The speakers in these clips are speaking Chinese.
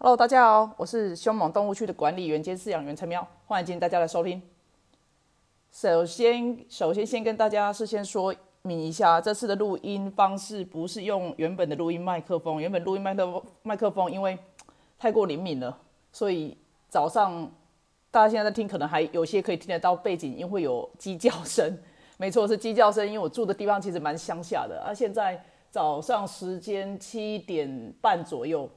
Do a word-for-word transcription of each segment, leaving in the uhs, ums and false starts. Hello， 大家好，我是凶猛动物区的管理员兼饲养员陈喵，欢迎今天大家来收听。首先，首先先跟大家事先说明一下，这次的录音方式不是用原本的录音麦克风，原本录音麦克麦克风因为太过灵敏了，所以早上大家现在在听，可能还有些可以听得到背景，因为会有鸡叫声。没错，是鸡叫声，因为我住的地方其实蛮乡下的啊。现在早上时间七点半左右。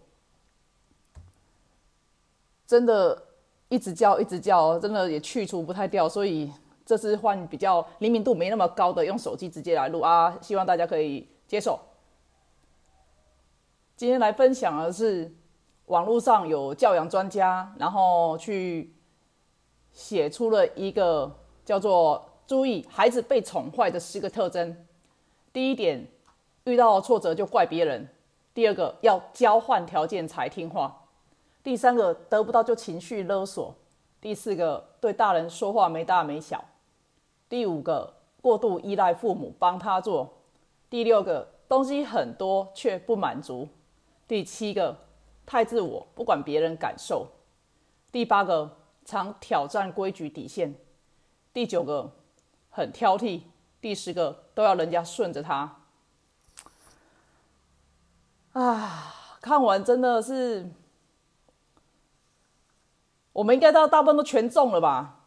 真的一直叫一直叫，真的也去除不太掉，所以这次换比较灵敏度没那么高的，用手机直接来录啊，希望大家可以接受。今天来分享的是网络上有教养专家，然后去写出了一个叫做“注意孩子被宠坏的十个特征”。第一点，遇到挫折就怪别人；第二个，要交换条件才听话。第三个，得不到就情绪勒索；第四个，对大人说话没大没小；第五个，过度依赖父母帮他做；第六个，东西很多却不满足；第七个，太自我，不管别人感受；第八个，常挑战规矩底线；第九个，很挑剔；第十个，都要人家顺着他。啊，看完真的是。我们应该到大部分都全中了吧？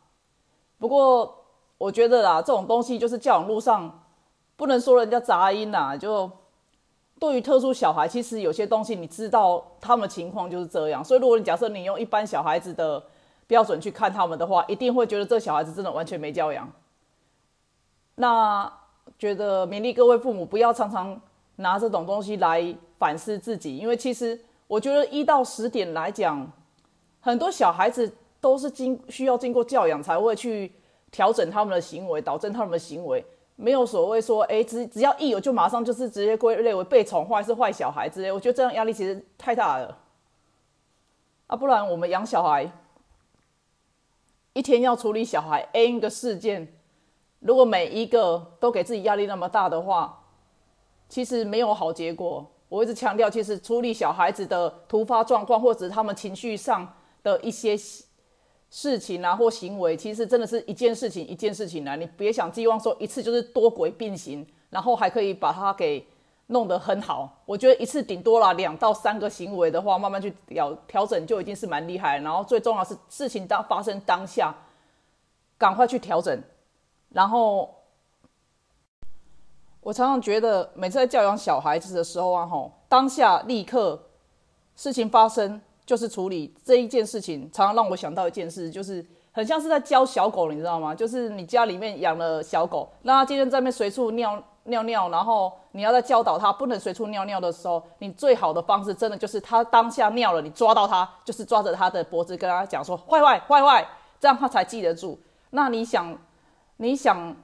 不过我觉得啦，这种东西就是教养路上不能说人家杂音啦，就对于特殊小孩，其实有些东西你知道他们的情况就是这样，所以如果你假设你用一般小孩子的标准去看他们的话，一定会觉得这小孩子真的完全没教养。那觉得勉励各位父母不要常常拿这种东西来反思自己，因为其实我觉得一到十点来讲。很多小孩子都是经需要经过教养才会去调整他们的行为，导正他们的行为，没有所谓说，哎、欸，只只要一有就马上就是直接归类为被宠坏是坏小孩之类。我觉得这样压力其实太大了啊！不然我们养小孩，一天要处理小孩 N 个事件，如果每一个都给自己压力那么大的话，其实没有好结果。我一直强调，其实处理小孩子的突发状况，或者是他们情绪上。的一些事情啊，或行为，其实真的是一件事情一件事情啊，你别想寄望说一次就是多轨并行，然后还可以把它给弄得很好。我觉得一次顶多啦两到三个行为的话，慢慢去调调整就已经是蛮厉害。然后最重要是事情当发生当下，赶快去调整。然后我常常觉得，每次在教养小孩子的时候啊，吼，当下立刻事情发生。就是处理这一件事情，常常让我想到一件事，就是很像是在教小狗，你知道吗？就是你家里面养了小狗，那它今天在那边随处尿尿尿，然后你要在教导它不能随处尿尿的时候，你最好的方式真的就是它当下尿了，你抓到它，就是抓着它的脖子跟它讲说坏坏坏坏，这样它才记得住。那你想，你想，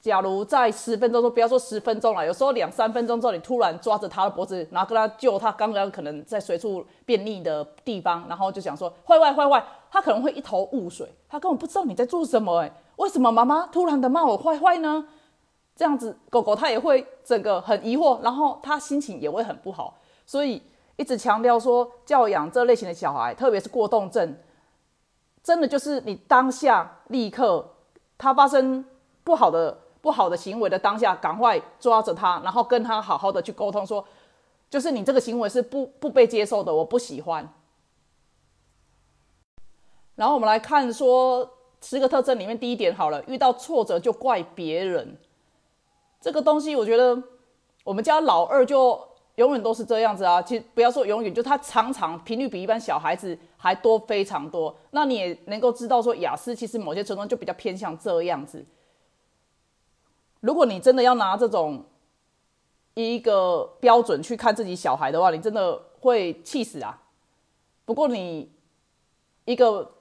假如在十分钟，不要说十分钟了，有时候两三分钟之后，你突然抓着他的脖子，然后跟他救他刚刚可能在随处便溺的地方，然后就想说坏坏坏坏，他可能会一头雾水，他根本不知道你在做什么、欸，哎，为什么妈妈突然的骂我坏坏呢？这样子狗狗他也会整个很疑惑，然后他心情也会很不好，所以一直强调说教养这类型的小孩，特别是过动症，真的就是你当下立刻他发生不好的。不好的行为的当下，赶快抓着他，然后跟他好好的去沟通说，就是你这个行为是不不被接受的，我不喜欢。然后我们来看说十个特征里面第一点好了，遇到挫折就怪别人，这个东西我觉得我们家老二就永远都是这样子啊，其实不要说永远，就他常常频率比一般小孩子还多非常多。那你也能够知道说雅思其实某些程度就比较偏向这样子。如果你真的要拿这种一个标准去看自己小孩的话，你真的会气死啊！不过你一个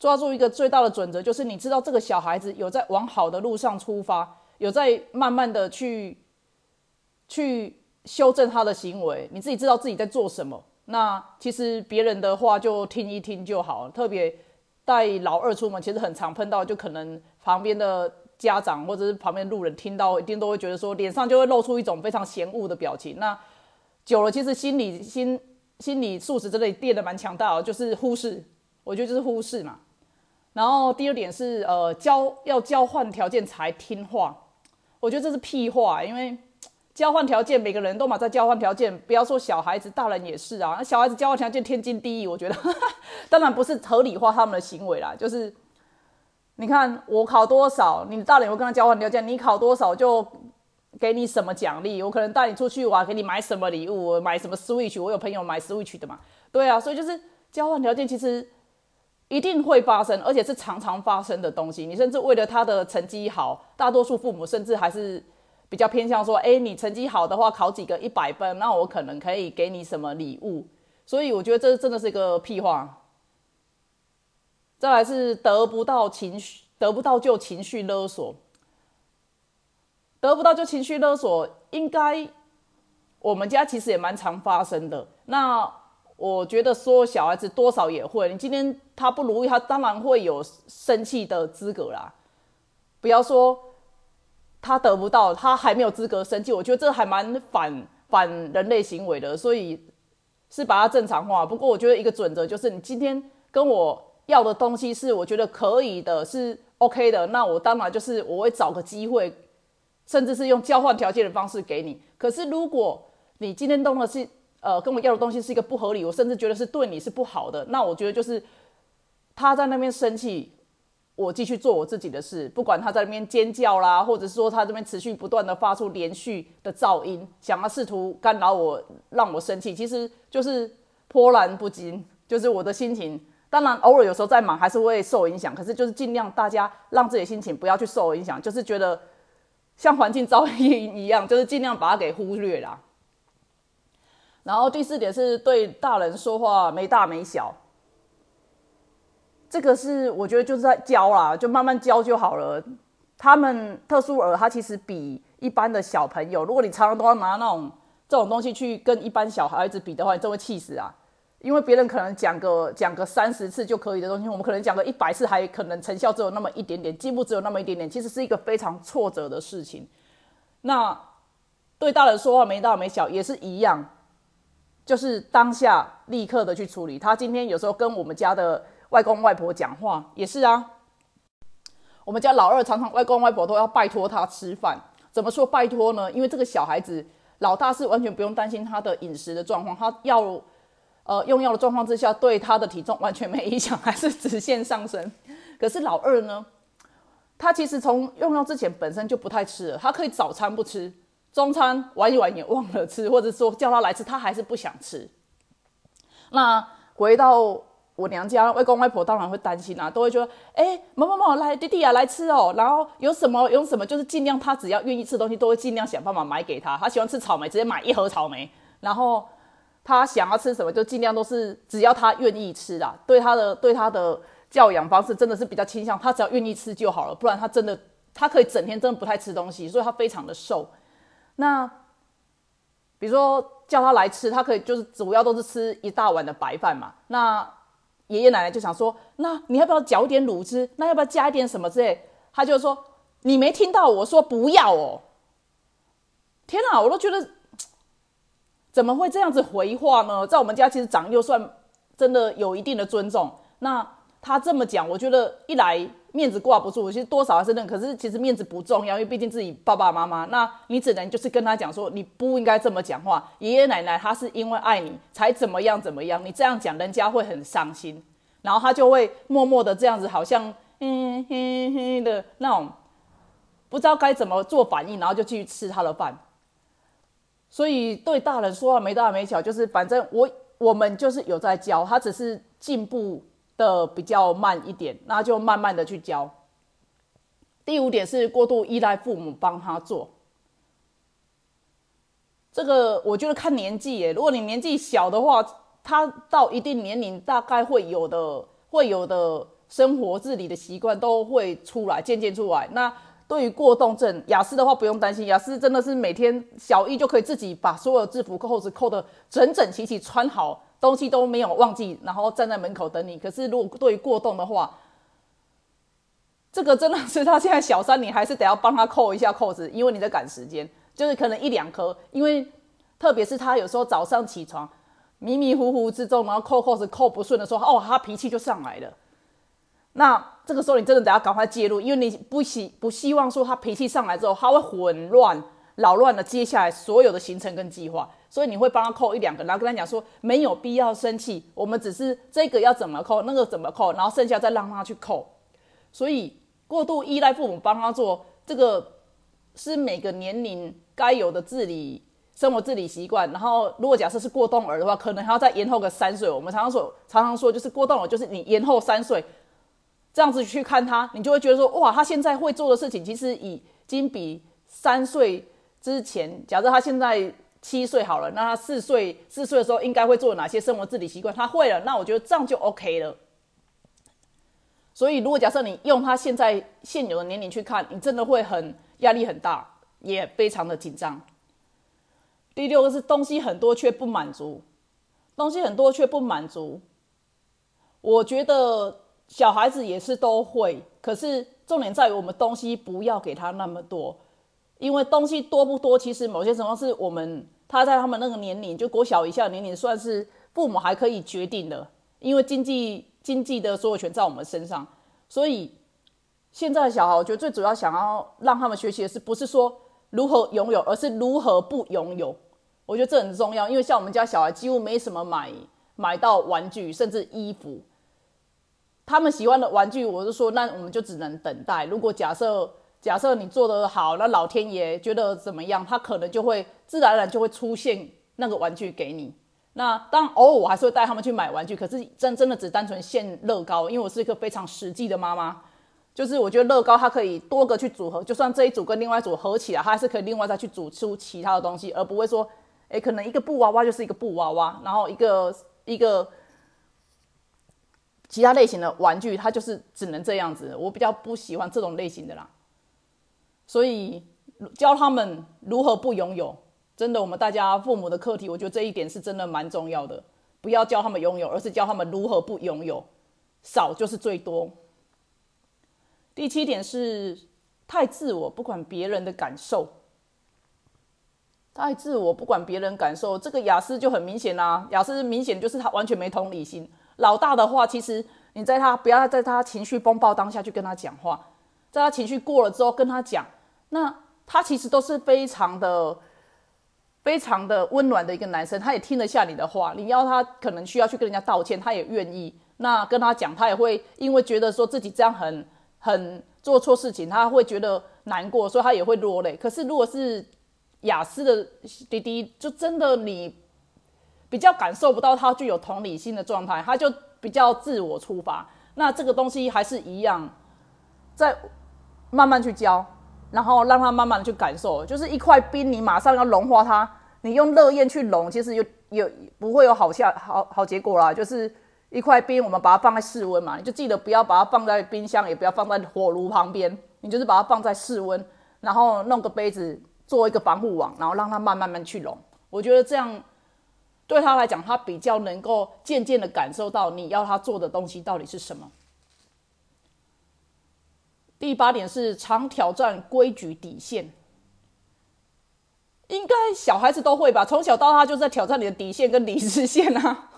抓住一个最大的准则，就是你知道这个小孩子有在往好的路上出发，有在慢慢的去去修正他的行为，你自己知道自己在做什么。那其实别人的话就听一听就好，特别。带老二出门，其实很常碰到，就可能旁边的家长或者是旁边路人听到，一定都会觉得说脸上就会露出一种非常嫌恶的表情。那久了，其实心理心心理素质真的练得蛮强大的，就是忽视，我觉得就是忽视嘛。然后第二点是呃交要交换条件才听话，我觉得这是屁话，因为交换条件每个人都嘛在交换条件，不要说小孩子，大人也是啊。小孩子交换条件天经地义，我觉得呵呵，当然不是合理化他们的行为啦，就是你看我考多少，你大人会跟他交换条件，你考多少就给你什么奖励，我可能带你出去玩，给你买什么礼物，我买什么 Switch， 我有朋友买 Switch 的嘛，对啊，所以就是交换条件其实一定会发生，而且是常常发生的东西。你甚至为了他的成绩好，大多数父母甚至还是比较偏向说，哎，你成绩好的话，考几个一百分，那我可能可以给你什么礼物。所以我觉得这真的是一个屁话。再来是得不到情绪，得不到就情绪勒索，得不到就情绪勒索，应该我们家其实也蛮常发生的。那我觉得所有小孩子多少也会，你今天他不如意，他当然会有生气的资格啦。不要说他得不到，他还没有资格生气，我觉得这还蛮反反人类行为的，所以是把它正常化。不过我觉得一个准则就是，你今天跟我要的东西是我觉得可以的，是 OK 的，那我当然就是我会找个机会，甚至是用交换条件的方式给你。可是如果你今天动的是呃跟我要的东西是一个不合理，我甚至觉得是对你是不好的，那我觉得就是他在那边生气，我继续做我自己的事，不管他在那边尖叫啦，或者是说他这边持续不断的发出连续的噪音，想要试图干扰我，让我生气，其实就是波澜不惊，就是我的心情。当然偶尔有时候在忙还是会受影响，可是就是尽量大家让自己的心情不要去受影响，就是觉得像环境噪音一样，就是尽量把它给忽略啦。然后第四点是对大人说话没大没小。这个是我觉得就是在教啦，就慢慢教就好了。他们特殊儿他其实比一般的小朋友，如果你常常都要拿那种这种东西去跟一般小孩子比的话，你真会气死啊！因为别人可能讲个讲个三十次就可以的东西，我们可能讲个一百次还可能成效只有那么一点点，进步只有那么一点点，其实是一个非常挫折的事情。那对大人说话没大没小也是一样，就是当下立刻的去处理。他今天有时候跟我们家的外公外婆讲话也是啊，我们家老二常常外公外婆都要拜托他吃饭。怎么说拜托呢？因为这个小孩子老大是完全不用担心他的饮食的状况，他要呃用药的状况之下，对他的体重完全没影响，还是直线上升。可是老二呢，他其实从用药之前本身就不太吃了，他可以早餐不吃，中餐玩一玩也忘了吃，或者说叫他来吃他还是不想吃。那回到我娘家，外公外婆当然会担心啊，都会觉得哎，某某某来弟弟啊来吃哦，然后有什么有什么就是尽量他只要愿意吃的东西都会尽量想办法买给他。他喜欢吃草莓，直接买一盒草莓，然后他想要吃什么就尽量都是只要他愿意吃啦。对他的对他的教养方式真的是比较倾向他只要愿意吃就好了，不然他真的他可以整天真的不太吃东西，所以他非常的瘦。那比如说叫他来吃，他可以就是主要都是吃一大碗的白饭嘛，那爷爷奶奶就想说，那你要不要搅点卤汁？那要不要加一点什么之类？他就说，你没听到我说不要哦！天啊，我都觉得怎么会这样子回话呢？在我们家其实长幼算真的有一定的尊重。那他这么讲，我觉得一来面子挂不住，其实多少还是认，可是其实面子不重要，因为毕竟自己爸爸妈妈，那你只能就是跟他讲说，你不应该这么讲话。爷爷奶奶他是因为爱你才怎么样怎么样，你这样讲人家会很伤心，然后他就会默默的这样子，好像嗯嗯嗯的那种不知道该怎么做反应，然后就继续吃他的饭。所以对大人说话没大没小，就是反正我我们就是有在教他，只是进步的比较慢一点，那就慢慢的去教。第五点是过度依赖父母帮他做，这个我觉得看年纪耶。如果你年纪小的话，他到一定年龄大概会有的会有的生活自理的习惯都会出来，渐渐出来。那对于过动症，雅思的话不用担心，雅思真的是每天小一就可以自己把所有制服扣子扣得整整齐齐，穿好东西都没有忘记，然后站在门口等你。可是如果对于过动的话，这个真的是他现在小三，你还是得要帮他扣一下扣子，因为你在赶时间，就是可能一两颗，因为特别是他有时候早上起床迷迷糊糊之中，然后扣扣子扣不顺的时候，哦，他脾气就上来了。那这个时候你真的得要赶快介入，因为你不希不希望说他脾气上来之后，他会混乱扰乱了接下来所有的行程跟计划，所以你会帮他扣一两个，然后跟他讲说没有必要生气，我们只是这个要怎么扣，那个怎么扣，然后剩下再让他去扣。所以过度依赖父母帮他做这个是每个年龄该有的自理生活自理习惯。然后如果假设是过动儿的话，可能还要再延后个三岁。我们常常说常常说就是过动儿就是你延后三岁这样子去看他，你就会觉得说哇，他现在会做的事情其实已经比三岁之前，假设他现在七岁好了，那他四岁四岁的时候应该会做哪些生活自理习惯，他会了，那我觉得这样就 OK 了。所以如果假设你用他现在现有的年龄去看，你真的会很压力很大，也非常的紧张。第六个是东西很多却不满足，东西很多却不满足，我觉得小孩子也是都会，可是重点在于我们东西不要给他那么多，因为东西多不多，其实某些情况是我们他在他们那个年龄，就国小以下的年龄，算是父母还可以决定的，因为经济经济的所有权在我们身上，所以现在的小孩，我觉得最主要想要让他们学习的是，不是说如何拥有，而是如何不拥有。我觉得这很重要，因为像我们家小孩几乎没什么买买到玩具，甚至衣服。他们喜欢的玩具，我就说那我们就只能等待。如果假设假设你做得好，那老天爷觉得怎么样，他可能就会自然而然就会出现那个玩具给你。那当然偶尔我还是会带他们去买玩具，可是真真的只单纯限乐高，因为我是一个非常实际的妈妈，就是我觉得乐高它可以多个去组合，就算这一组跟另外一组合起来，它还是可以另外再去组出其他的东西，而不会说诶可能一个布娃娃就是一个布娃娃，然后一个一个其他类型的玩具它就是只能这样子，我比较不喜欢这种类型的啦。所以教他们如何不拥有，真的我们大家父母的课题，我觉得这一点是真的蛮重要的，不要教他们拥有，而是教他们如何不拥有，少就是最多。第七点是太自我，不管别人的感受，太自我不管别人感受，这个雅思就很明显啦、啊、雅思明显就是他完全没同理心。老大的话，其实你在他不要在他情绪风暴当下去跟他讲话，在他情绪过了之后跟他讲，那他其实都是非常的非常的温暖的一个男生，他也听得下你的话，你要他可能需要去跟人家道歉，他也愿意，那跟他讲他也会因为觉得说自己这样很很做错事情，他会觉得难过，所以他也会落泪。可是如果是雅思的弟弟，就真的你比较感受不到他具有同理心的状态，他就比较自我出发，那这个东西还是一样在慢慢去教，然后让他慢慢的去感受，就是一块冰，你马上要融化它，你用热焰去融，其实有有不会有好下好好结果啦。就是一块冰，我们把它放在室温嘛，你就记得不要把它放在冰箱，也不要放在火炉旁边，你就是把它放在室温，然后弄个杯子做一个防护网，然后让它慢慢慢去融。我觉得这样对他来讲，他比较能够渐渐的感受到你要他做的东西到底是什么。第八点是常挑战规矩底线，应该小孩子都会吧，从小到大就在挑战你的底线跟理智线啊。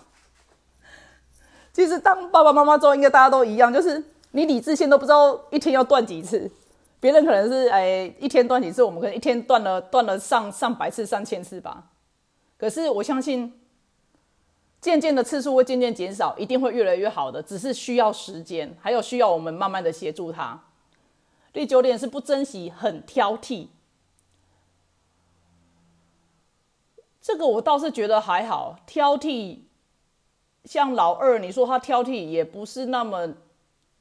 其实当爸爸妈妈之后，应该大家都一样，就是你理智线都不知道一天要断几次，别人可能是哎一天断几次，我们可能一天断了断了上上百次、上千次吧。可是我相信，渐渐的次数会渐渐减少，一定会越来越好的，只是需要时间，还有需要我们慢慢的协助他。第九点是不珍惜，很挑剔。这个我倒是觉得还好，挑剔，像老二你说他挑剔也不是那么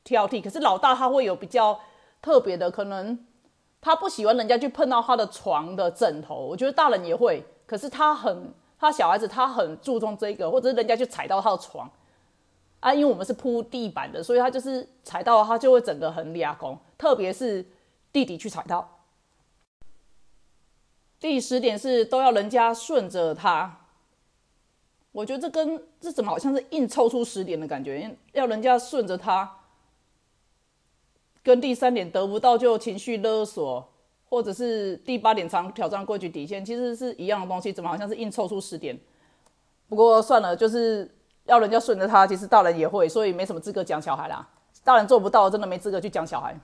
挑剔，可是老大他会有比较特别的，可能他不喜欢人家去碰到他的床的枕头，我觉得大人也会，可是他很他小孩子他很注重这个，或者是人家去踩到他的床啊，因为我们是铺地板的，所以他就是踩到他就会整个很抓狂，特别是弟弟去踩到。第十点是都要人家顺着他，我觉得这跟这怎么好像是硬凑出十点的感觉，因为要人家顺着他，跟第三点得不到就情绪勒索，或者是第八点常挑战规矩底线，其实是一样的东西，怎么好像是硬凑出十点？不过算了，就是要人家顺着他，其实大人也会，所以没什么资格讲小孩啦。大人做不到，真的没资格去讲小孩。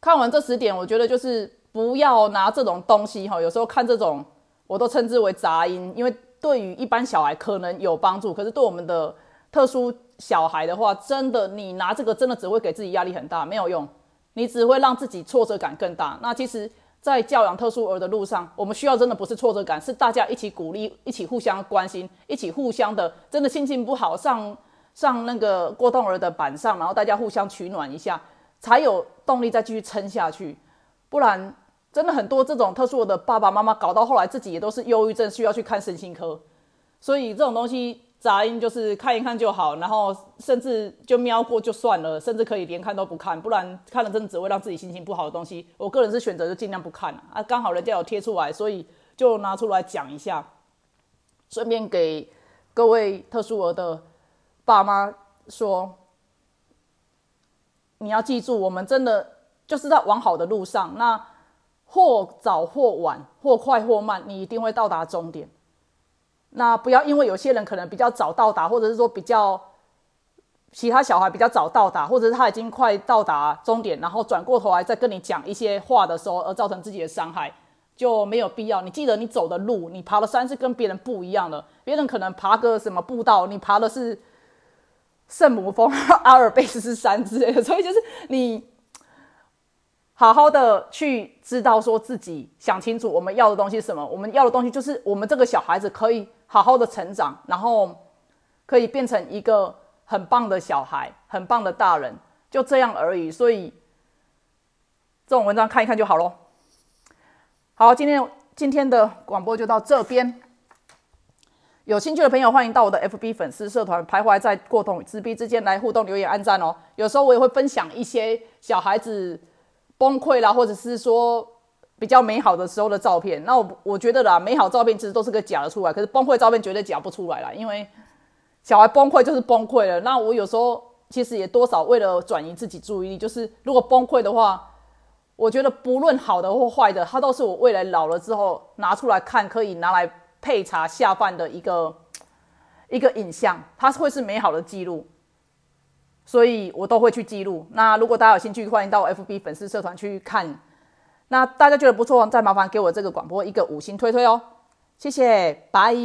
看完这十点，我觉得就是不要拿这种东西哈，有时候看这种我都称之为杂音，因为对于一般小孩可能有帮助，可是对我们的特殊小孩的话，真的你拿这个真的只会给自己压力很大，没有用。你只会让自己挫折感更大。那其实，在教养特殊儿的路上，我们需要真的不是挫折感，是大家一起鼓励，一起互相关心，一起互相的，真的心情不好上上那个过动儿的板上，然后大家互相取暖一下，才有动力再继续撑下去。不然，真的很多这种特殊儿的爸爸妈妈搞到后来自己也都是忧郁症，需要去看身心科。所以这种东西杂音就是看一看就好，然后甚至就瞄过就算了，甚至可以连看都不看，不然看了真的只会让自己心情不好的东西。我个人是选择就尽量不看啊，刚好人家有贴出来，所以就拿出来讲一下，顺便给各位特殊儿的爸妈说，你要记住，我们真的就是在往好的路上，那或早或晚，或快或慢，你一定会到达终点。那不要因为有些人可能比较早到达，或者是说比较其他小孩比较早到达，或者是他已经快到达终点，然后转过头来再跟你讲一些话的时候，而造成自己的伤害，就没有必要。你记得你走的路，你爬的山是跟别人不一样的，别人可能爬个什么步道，你爬的是圣母峰、阿尔卑斯山之类的，所以就是你好好的去知道说自己想清楚我们要的东西是什么，我们要的东西就是我们这个小孩子可以好好的成长，然后可以变成一个很棒的小孩，很棒的大人，就这样而已。所以这种文章看一看就好咯。好，今天今天的广播就到这边，有兴趣的朋友欢迎到我的 F B 粉丝社团徘徊在过动与自闭之间来互动留言按赞哦。有时候我也会分享一些小孩子崩溃啦，或者是说比较美好的时候的照片。那我我觉得啦，美好照片其实都是个假的出来，可是崩溃照片绝对假不出来啦，因为小孩崩溃就是崩溃了。那我有时候其实也多少为了转移自己注意力，就是如果崩溃的话，我觉得不论好的或坏的，它都是我未来老了之后拿出来看，可以拿来配茶下饭的一个一个影像，它会是美好的记录。所以我都会去记录。那如果大家有兴趣，欢迎到 F B 粉丝社团去看。那大家觉得不错，再麻烦给我这个广播一个五星推推哦，谢谢，拜。